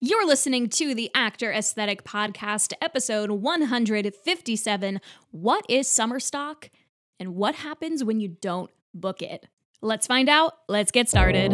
You're listening to the Actor Aesthetic Podcast, episode 157, What is Summer Stock? And what happens when you don't book it? Let's find out. Let's get started.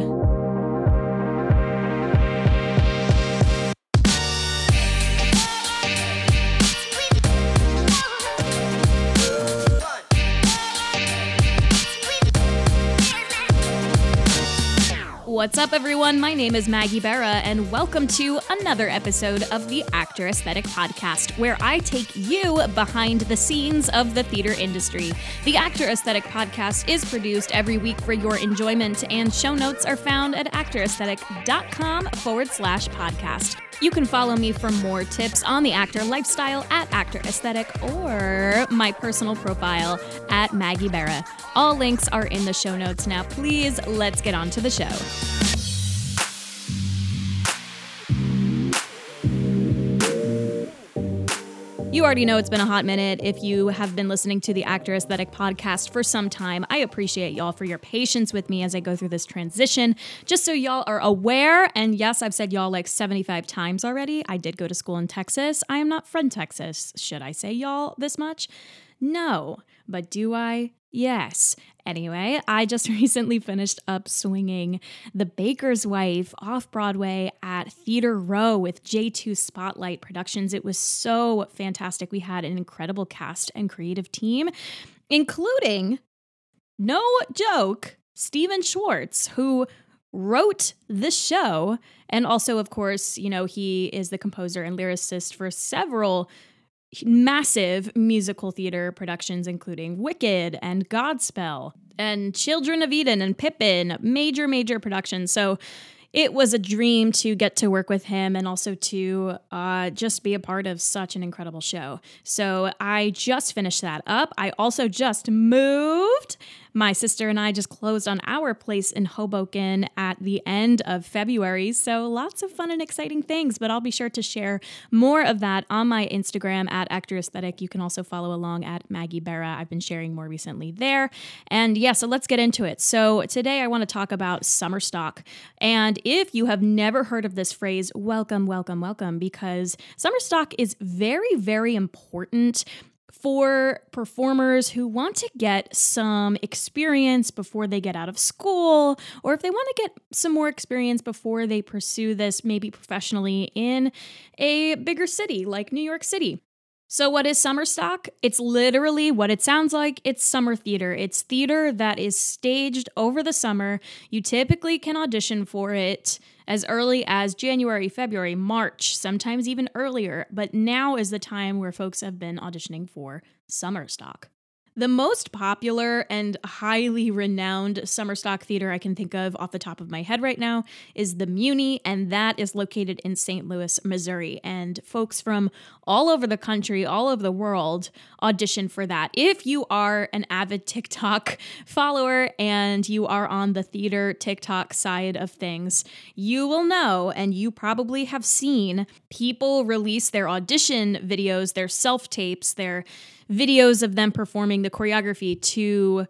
What's up, everyone? My name is Maggie Berra, and welcome to another episode of the Actor Aesthetic Podcast, where I take you behind the scenes of the theater industry. The Actor Aesthetic Podcast is produced every week for your enjoyment, and show notes are found at actoraesthetic.com/podcast. You can follow me for more tips on the actor lifestyle at Actor Aesthetic or my personal profile at Maggie Berra. All links are in the show notes. Now, please, let's get on to the show. You already know it's been a hot minute. If you have been listening to the Actor Aesthetic Podcast for some time, I appreciate y'all for your patience with me as I go through this transition. Just so y'all are aware, and yes, I've said y'all like 75 times already, I did go to school in Texas. I am not from Texas. Should I say y'all this much? No. But do I? Yes. Anyway, I just recently finished up swinging The Baker's Wife off-Broadway at Theater Row with J2 Spotlight Productions. It was so fantastic. We had an incredible cast and creative team, including, no joke, Stephen Schwartz, who wrote the show. And also, of course, you know, he is the composer and lyricist for several massive musical theater productions, including Wicked and Godspell and Children of Eden and Pippin, major, major productions. So it was a dream to get to work with him and also to just be a part of such an incredible show. So I just finished that up. I also just moved. My sister and I just closed on our place in Hoboken at the end of February. So lots of fun and exciting things, but I'll be sure to share more of that on my Instagram at Actor Aesthetic. You can also follow along at Maggie Berra. I've been sharing more recently there. And yeah, so let's get into it. So today I want to talk about summer stock. And if you have never heard of this phrase, welcome, welcome, welcome, because summer stock is very, very important for performers who want to get some experience before they get out of school, or if they want to get some more experience before they pursue this maybe professionally in a bigger city like New York City. So what is summer stock? It's literally what it sounds like. It's summer theater. It's theater that is staged over the summer. You typically can audition for it as early as January, February, March, sometimes even earlier. But now is the time where folks have been auditioning for summer stock. The most popular and highly renowned summer stock theater I can think of off the top of my head right now is the Muny, and that is located in St. Louis, Missouri. And folks from all over the country, all over the world audition for that. If you are an avid TikTok follower and you are on the theater TikTok side of things, you will know, and you probably have seen people release their audition videos, their self-tapes, their videos of them performing the choreography to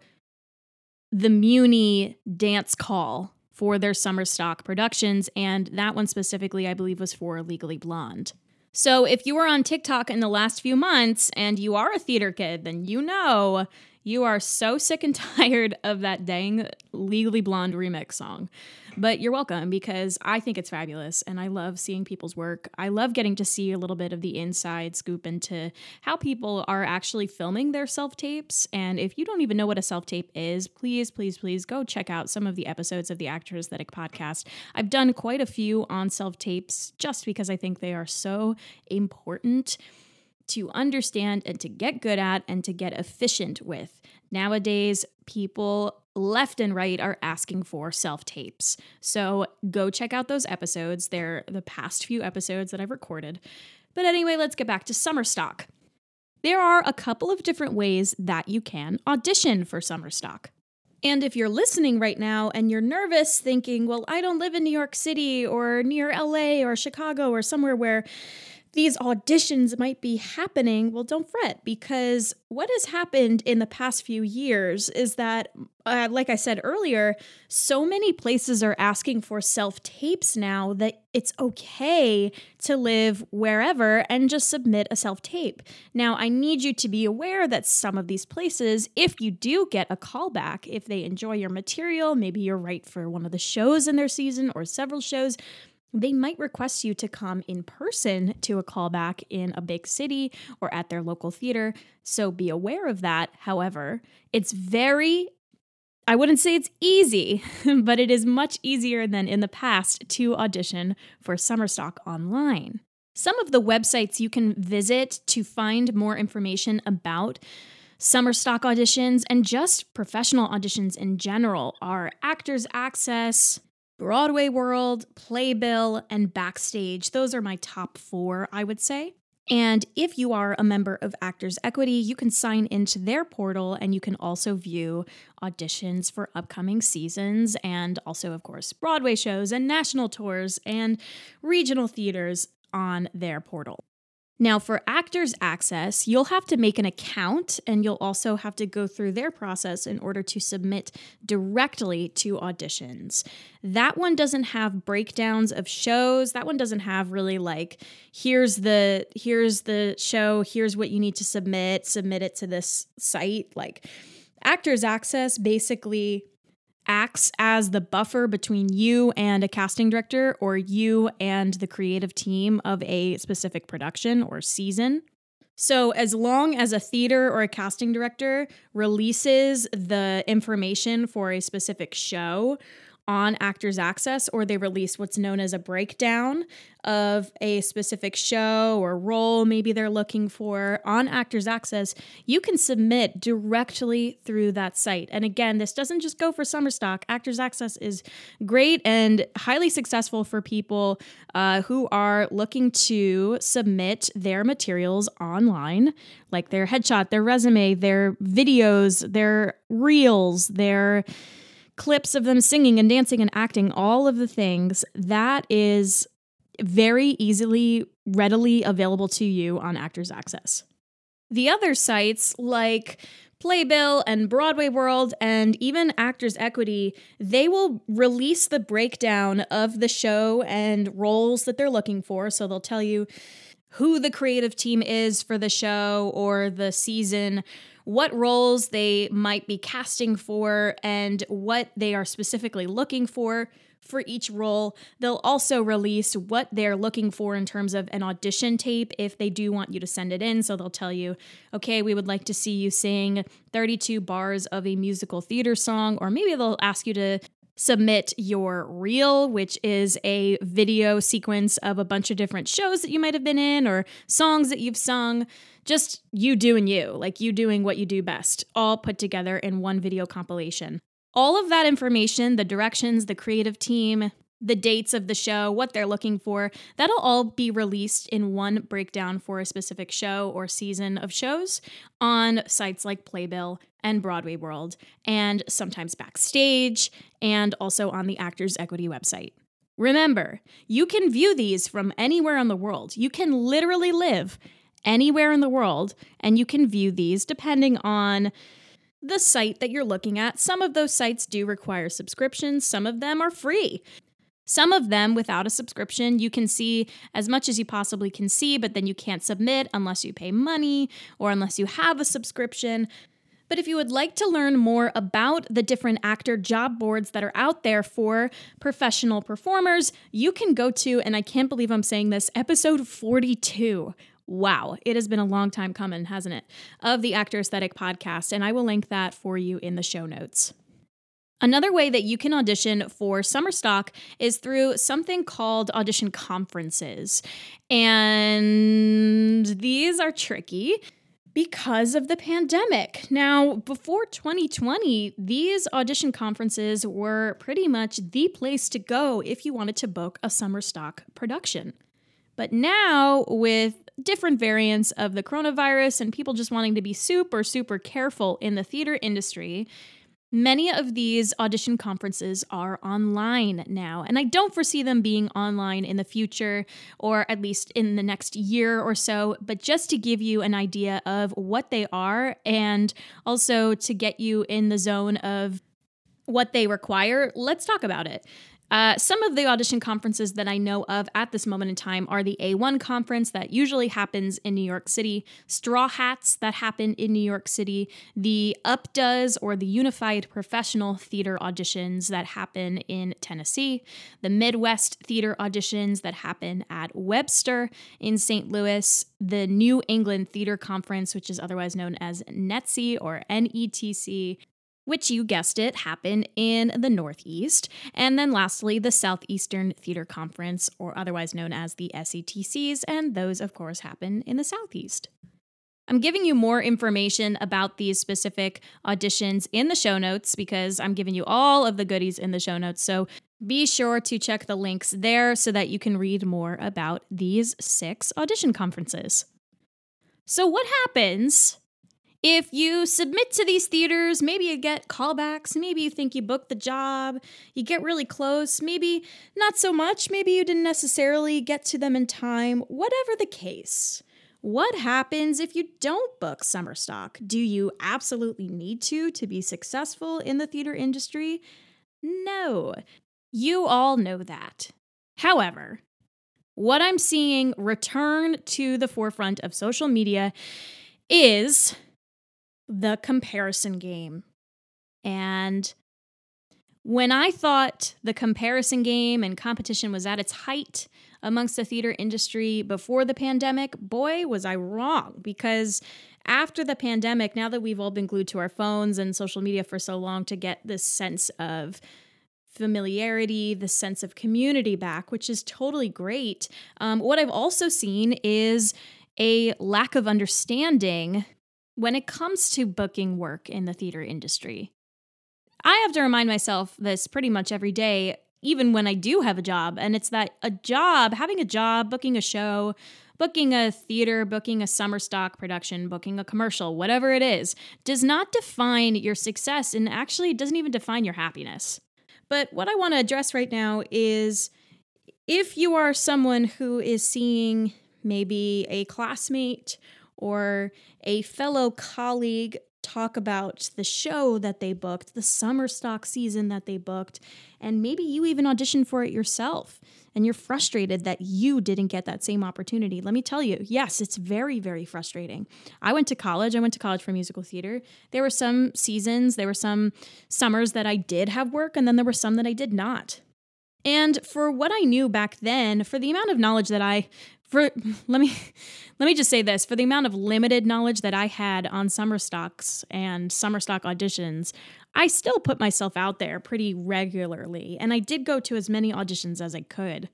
the Muny dance call for their summer stock productions, and that one specifically, I believe, was for Legally Blonde. So if you were on TikTok in the last few months and you are a theater kid, then you know you are so sick and tired of that dang Legally Blonde remix song. But you're welcome, because I think it's fabulous, and I love seeing people's work. I love getting to see a little bit of the inside scoop into how people are actually filming their self-tapes. And if you don't even know what a self-tape is, please, please, please go check out some of the episodes of the Actor Aesthetic Podcast. I've done quite a few on self-tapes just because I think they are so important to understand and to get good at and to get efficient with. Nowadays, people left and right are asking for self-tapes. So go check out those episodes. They're the past few episodes that I've recorded. But anyway, let's get back to summer stock. There are a couple of different ways that you can audition for summer stock. And if you're listening right now and you're nervous thinking, well, I don't live in New York City or near LA or Chicago or somewhere where these auditions might be happening, well, don't fret, because what has happened in the past few years is that, like I said earlier, so many places are asking for self-tapes now that it's okay to live wherever and just submit a self-tape. Now, I need you to be aware that some of these places, if you do get a callback, if they enjoy your material, maybe you're right for one of the shows in their season or several shows, they might request you to come in person to a callback in a big city or at their local theater. So be aware of that. However, it's very, I wouldn't say it's easy, but it is much easier than in the past to audition for summer stock online. Some of the websites you can visit to find more information about summer stock auditions and just professional auditions in general are Actors Access, Broadway World, Playbill, and Backstage. Those are my top four, I would say. And if you are a member of Actors' Equity, you can sign into their portal and you can also view auditions for upcoming seasons and also, of course, Broadway shows and national tours and regional theaters on their portal. Now, for Actors Access, you'll have to make an account and you'll also have to go through their process in order to submit directly to auditions. That one doesn't have breakdowns of shows. That one doesn't have really like, here's the show, here's what you need to submit it to this site. Like Actors Access basically acts as the buffer between you and a casting director or you and the creative team of a specific production or season. So as long as a theater or a casting director releases the information for a specific show on Actors Access, or they release what's known as a breakdown of a specific show or role maybe they're looking for on Actors Access, you can submit directly through that site. And again, this doesn't just go for summer stock. Actors Access is great and highly successful for people who are looking to submit their materials online, like their headshot, their resume, their videos, their reels, their clips of them singing and dancing and acting, all of the things that is very easily, readily available to you on Actors Access. The other sites like Playbill and Broadway World and even Actors Equity, they will release the breakdown of the show and roles that they're looking for. So they'll tell you who the creative team is for the show or the season, what roles they might be casting for, and what they are specifically looking for each role. They'll also release what they're looking for in terms of an audition tape if they do want you to send it in. So they'll tell you, okay, we would like to see you sing 32 bars of a musical theater song, or maybe they'll ask you to submit your reel, which is a video sequence of a bunch of different shows that you might have been in or songs that you've sung. Just you doing you, like you doing what you do best, all put together in one video compilation. All of that information, the directions, the creative team, the dates of the show, what they're looking for, that'll all be released in one breakdown for a specific show or season of shows on sites like Playbill and Broadway World, and sometimes Backstage, and also on the Actors Equity website. Remember, you can view these from anywhere in the world. You can literally live anywhere in the world, and you can view these depending on the site that you're looking at. Some of those sites do require subscriptions. Some of them are free. Some of them, without a subscription, you can see as much as you possibly can see, but then you can't submit unless you pay money or unless you have a subscription. But if you would like to learn more about the different actor job boards that are out there for professional performers, you can go to, and I can't believe I'm saying this, episode 42. Wow, it has been a long time coming, hasn't it? Of the Actor Aesthetic Podcast, and I will link that for you in the show notes. Another way that you can audition for summer stock is through something called audition conferences. And these are tricky because of the pandemic. Now, before 2020, these audition conferences were pretty much the place to go if you wanted to book a summer stock production. But now, with different variants of the coronavirus and people just wanting to be super, super careful in the theater industry, Many of these audition conferences are online now, and I don't foresee them being online in the future, or at least in the next year or so, but just to give you an idea of what they are and also to get you in the zone of what they require, let's talk about it. Some of the audition conferences that I know of at this moment in time are the A1 conference that usually happens in New York City, Straw Hats that happen in New York City, the UPDAs or the Unified Professional Theater Auditions that happen in Tennessee, the Midwest Theater Auditions that happen at Webster in St. Louis, the New England Theater Conference, which is otherwise known as NETC or NETC, which, you guessed it, happen in the Northeast. And then lastly, the Southeastern Theater Conference, or otherwise known as the SETCs, and those, of course, happen in the Southeast. I'm giving you more information about these specific auditions in the show notes because I'm giving you all of the goodies in the show notes, so be sure to check the links there so that you can read more about these 6 audition conferences. So what happens if you submit to these theaters? Maybe you get callbacks, maybe you think you booked the job, you get really close, maybe not so much, maybe you didn't necessarily get to them in time, whatever the case. What happens if you don't book summer stock? Do you absolutely need to be successful in the theater industry? No, you all know that. However, what I'm seeing return to the forefront of social media is the comparison game. And when I thought the comparison game and competition was at its height amongst the theater industry before the pandemic, boy, was I wrong. Because after the pandemic, now that we've all been glued to our phones and social media for so long to get this sense of familiarity, the sense of community back, which is totally great, what I've also seen is a lack of understanding when it comes to booking work in the theater industry. I have to remind myself this pretty much every day, even when I do have a job, and it's that having a job, booking a show, booking a theater, booking a summer stock production, booking a commercial, whatever it is, does not define your success, and actually doesn't even define your happiness. But what I want to address right now is if you are someone who is seeing maybe a classmate or a fellow colleague talk about the show that they booked, the summer stock season that they booked, and maybe you even auditioned for it yourself, and you're frustrated that you didn't get that same opportunity. Let me tell you, yes, it's very, very frustrating. I went to college for musical theater. There were some seasons, there were some summers that I did have work, and then there were some that I did not. And for what I knew back then, for the amount of knowledge that let me just say this, for the amount of limited knowledge that I had on summer stocks and summer stock auditions, I still put myself out there pretty regularly, and I did go to as many auditions as I could.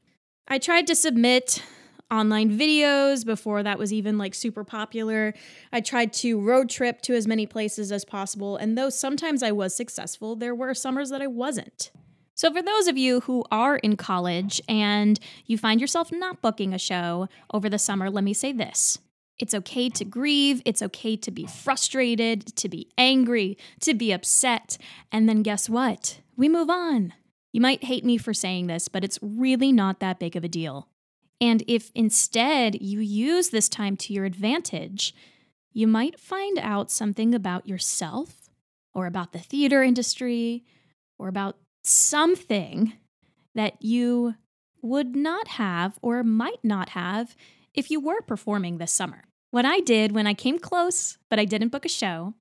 I tried to submit online videos before that was even like super popular. I tried to road trip to as many places as possible, and though sometimes I was successful, there were summers that I wasn't. So for those of you who are in college and you find yourself not booking a show over the summer, let me say this. It's okay to grieve. It's okay to be frustrated, to be angry, to be upset. And then guess what? We move on. You might hate me for saying this, but it's really not that big of a deal. And if instead you use this time to your advantage, you might find out something about yourself or about the theater industry or about something that you would not have or might not have if you were performing this summer. What I did when I came close, but I didn't book a show,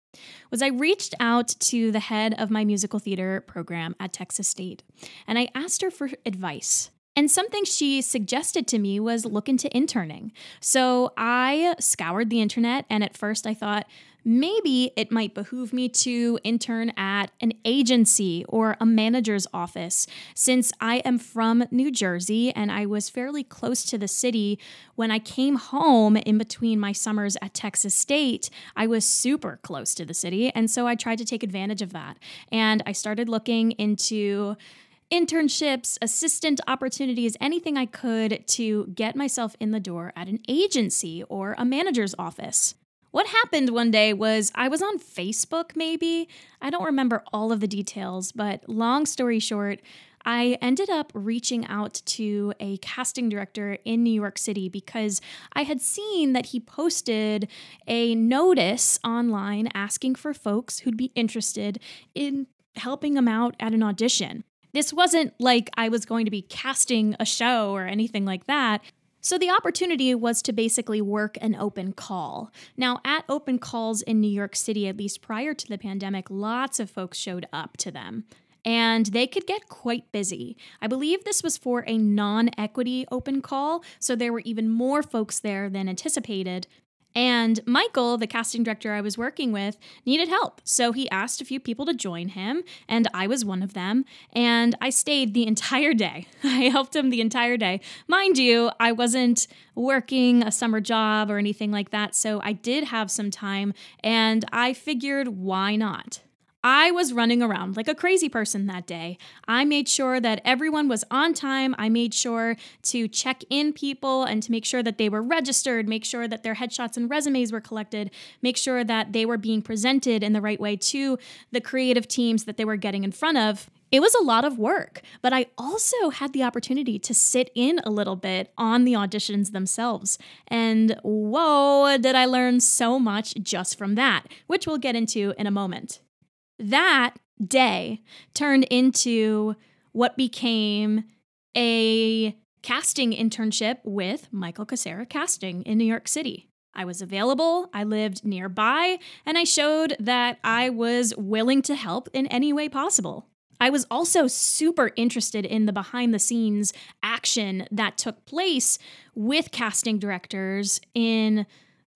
was I reached out to the head of my musical theater program at Texas State, and I asked her for advice. And something she suggested to me was look into interning. So I scoured the internet, and at first I thought maybe it might behoove me to intern at an agency or a manager's office, since I am from New Jersey and I was fairly close to the city. When I came home in between my summers at Texas State, I was super close to the city, and so I tried to take advantage of that. And I started looking into internships, assistant opportunities, anything I could to get myself in the door at an agency or a manager's office. What happened one day was I was on Facebook, maybe. I don't remember all of the details, but long story short, I ended up reaching out to a casting director in New York City because I had seen that he posted a notice online asking for folks who'd be interested in helping him out at an audition. This wasn't like I was going to be casting a show or anything like that. So the opportunity was to basically work an open call. Now, at open calls in New York City, at least prior to the pandemic, lots of folks showed up to them. And they could get quite busy. I believe this was for a non-equity open call, so there were even more folks there than anticipated. And Michael, the casting director I was working with, needed help. So he asked a few people to join him, and I was one of them. And I stayed the entire day. I helped him the entire day. Mind you, I wasn't working a summer job or anything like that, so I did have some time, and I figured, why not? I was running around like a crazy person that day. I made sure that everyone was on time. I made sure to check in people and to make sure that they were registered, make sure that their headshots and resumes were collected, make sure that they were being presented in the right way to the creative teams that they were getting in front of. It was a lot of work, but I also had the opportunity to sit in a little bit on the auditions themselves. And whoa, did I learn so much just from that, which we'll get into in a moment. That day turned into what became a casting internship with Michael Cassara Casting in New York City. I was available, I lived nearby, and I showed that I was willing to help in any way possible. I was also super interested in the behind-the-scenes action that took place with casting directors in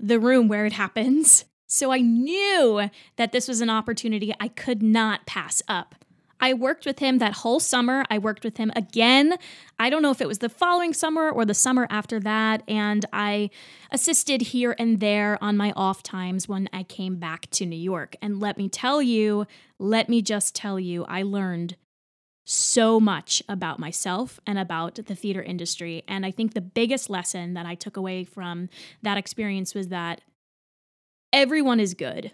the room where it happens. So I knew that this was an opportunity I could not pass up. I worked with him that whole summer. I worked with him again. I don't know if it was the following summer or the summer after that. And I assisted here and there on my off times when I came back to New York. And let me just tell you, I learned so much about myself and about the theater industry. And I think the biggest lesson that I took away from that experience was that everyone is good.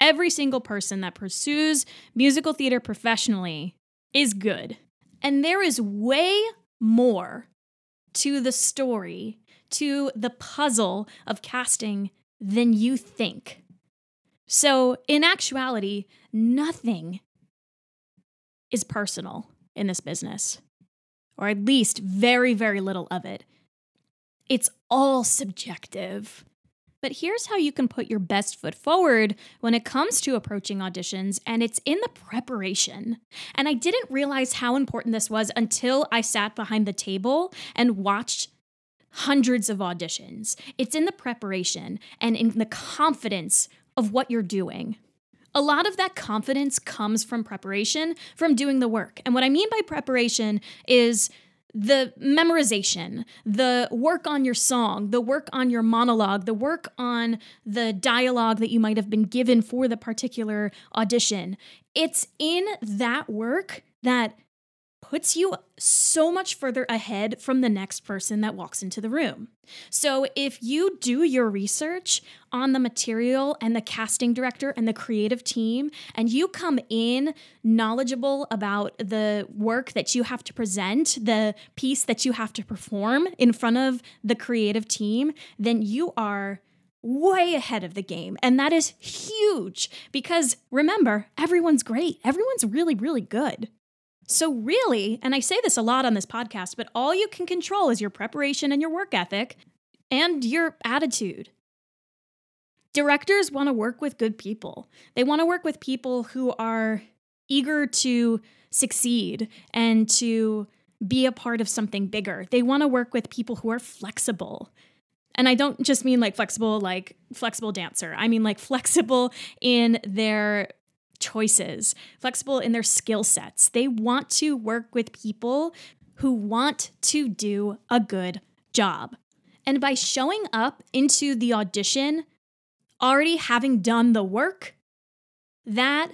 Every single person that pursues musical theater professionally is good. And there is way more to the story, to the puzzle of casting than you think. So in actuality, nothing is personal in this business, or at least very, very little of it. It's all subjective. But here's how you can put your best foot forward when it comes to approaching auditions, and it's in the preparation. And I didn't realize how important this was until I sat behind the table and watched hundreds of auditions. It's in the preparation and in the confidence of what you're doing. A lot of that confidence comes from preparation, from doing the work. And what I mean by preparation is the memorization, the work on your song, the work on your monologue, the work on the dialogue that you might have been given for the particular audition. It's in that work that puts you so much further ahead from the next person that walks into the room. So if you do your research on the material and the casting director and the creative team, and you come in knowledgeable about the work that you have to present, the piece that you have to perform in front of the creative team, then you are way ahead of the game. And that is huge because remember, everyone's great. Everyone's really, really good. So really, and I say this a lot on this podcast, but all you can control is your preparation and your work ethic and your attitude. Directors want to work with good people. They want to work with people who are eager to succeed and to be a part of something bigger. They want to work with people who are flexible. And I don't just mean like flexible dancer. I mean like flexible in their choices, flexible in their skill sets. They want to work with people who want to do a good job. And by showing up into the audition, already having done the work, that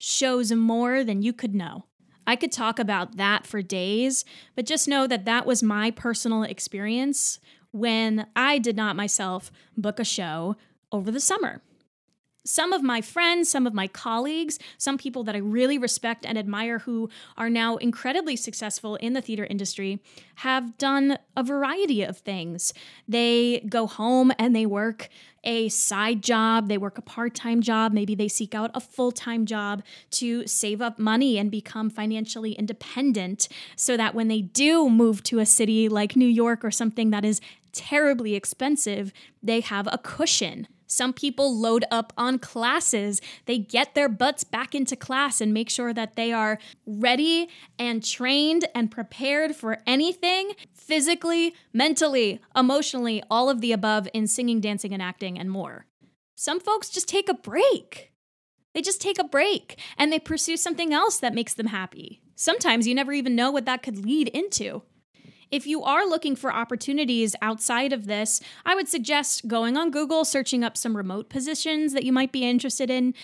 shows more than you could know. I could talk about that for days, but just know that that was my personal experience when I did not myself book a show over the summer. Some of my friends, some of my colleagues, some people that I really respect and admire who are now incredibly successful in the theater industry have done a variety of things. They go home and they work a side job, they work a part-time job, maybe they seek out a full-time job to save up money and become financially independent so that when they do move to a city like New York or something that is terribly expensive, they have a cushion. Some people load up on classes. They get their butts back into class and make sure that they are ready and trained and prepared for anything physically, mentally, emotionally, all of the above in singing, dancing, and acting and more. Some folks just take a break. They just take a break and they pursue something else that makes them happy. Sometimes you never even know what that could lead into. If you are looking for opportunities outside of this, I would suggest going on Google, searching up some remote positions that you might be interested in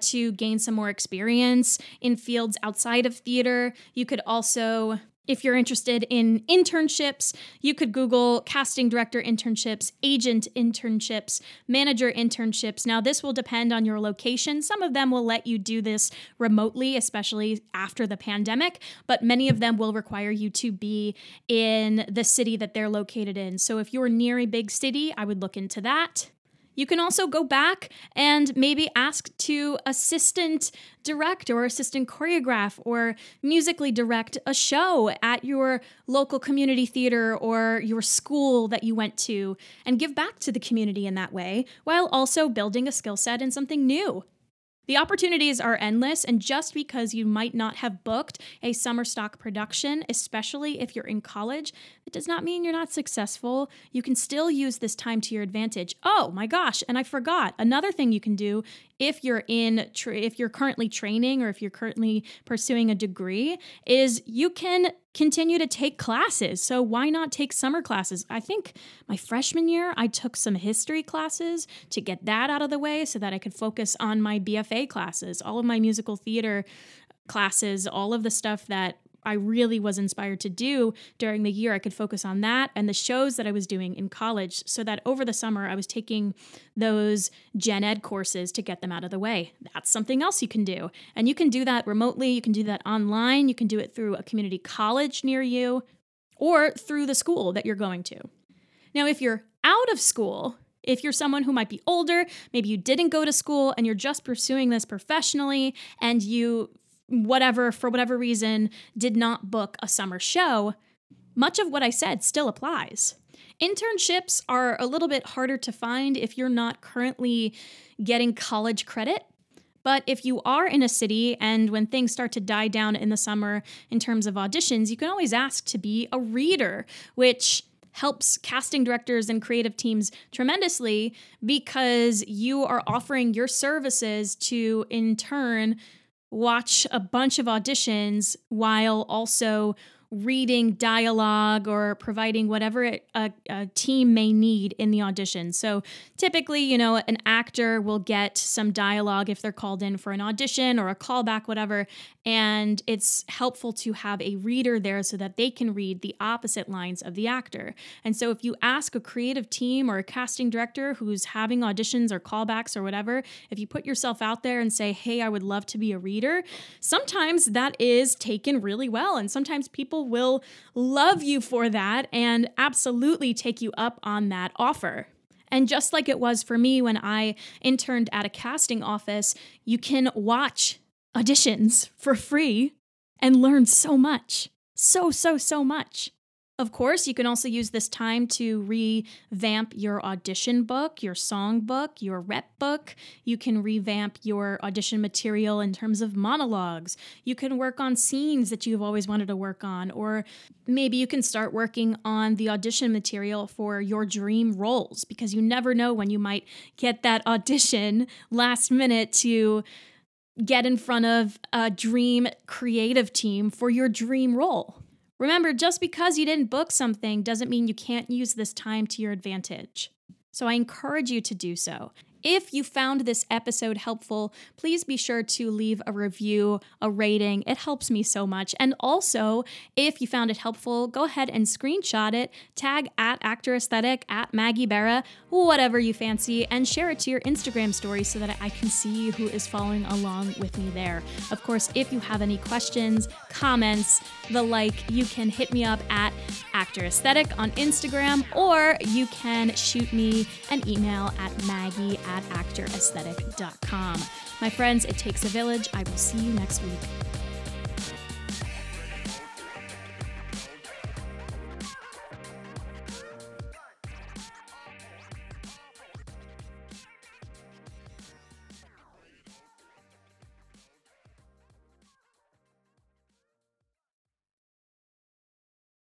to gain some more experience in fields outside of theater. You could also, if you're interested in internships, you could Google casting director internships, agent internships, manager internships. Now, this will depend on your location. Some of them will let you do this remotely, especially after the pandemic, but many of them will require you to be in the city that they're located in. So if you're near a big city, I would look into that. You can also go back and maybe ask to assistant direct or assistant choreograph or musically direct a show at your local community theater or your school that you went to and give back to the community in that way while also building a skill set in something new. The opportunities are endless, and just because you might not have booked a summer stock production, especially if you're in college, it does not mean you're not successful. You can still use this time to your advantage. Oh my gosh, and I forgot. Another thing you can do if you're if you're currently training or if you're currently pursuing a degree is you can continue to take classes. So why not take summer classes? I think my freshman year, I took some history classes to get that out of the way so that I could focus on my BFA classes, all of my musical theater classes, all of the stuff that I really was inspired to do during the year. I could focus on that and the shows that I was doing in college so that over the summer, I was taking those gen ed courses to get them out of the way. That's something else you can do. And you can do that remotely. You can do that online. You can do it through a community college near you or through the school that you're going to. Now, if you're out of school, if you're someone who might be older, maybe you didn't go to school and you're just pursuing this professionally and you for whatever reason, did not book a summer show, much of what I said still applies. Internships are a little bit harder to find if you're not currently getting college credit. But if you are in a city and when things start to die down in the summer in terms of auditions, you can always ask to be a reader, which helps casting directors and creative teams tremendously because you are offering your services to, in turn, watch a bunch of auditions while also reading dialogue or providing whatever a team may need in the audition. So typically, an actor will get some dialogue if they're called in for an audition or a callback, whatever. And it's helpful to have a reader there so that they can read the opposite lines of the actor. And so if you ask a creative team or a casting director who's having auditions or callbacks or whatever, if you put yourself out there and say, hey, I would love to be a reader, sometimes that is taken really well. And sometimes people will love you for that and absolutely take you up on that offer. And just like it was for me when I interned at a casting office, you can watch auditions for free and learn so much. So much. Of course, you can also use this time to revamp your audition book, your song book, your rep book. You can revamp your audition material in terms of monologues. You can work on scenes that you've always wanted to work on, or maybe you can start working on the audition material for your dream roles because you never know when you might get that audition last minute to get in front of a dream creative team for your dream role. Remember, just because you didn't book something doesn't mean you can't use this time to your advantage. So I encourage you to do so. If you found this episode helpful, please be sure to leave a review, a rating. It helps me so much. And also, if you found it helpful, go ahead and screenshot it, tag at Actor Aesthetic, at Maggie Berra, whatever you fancy, and share it to your Instagram story so that I can see who is following along with me there. Of course, if you have any questions, comments, the like, you can hit me up at Actor Aesthetic on Instagram, or you can shoot me an email at Maggie@actoraesthetic.com. My friends, it takes a village. I will see you next week.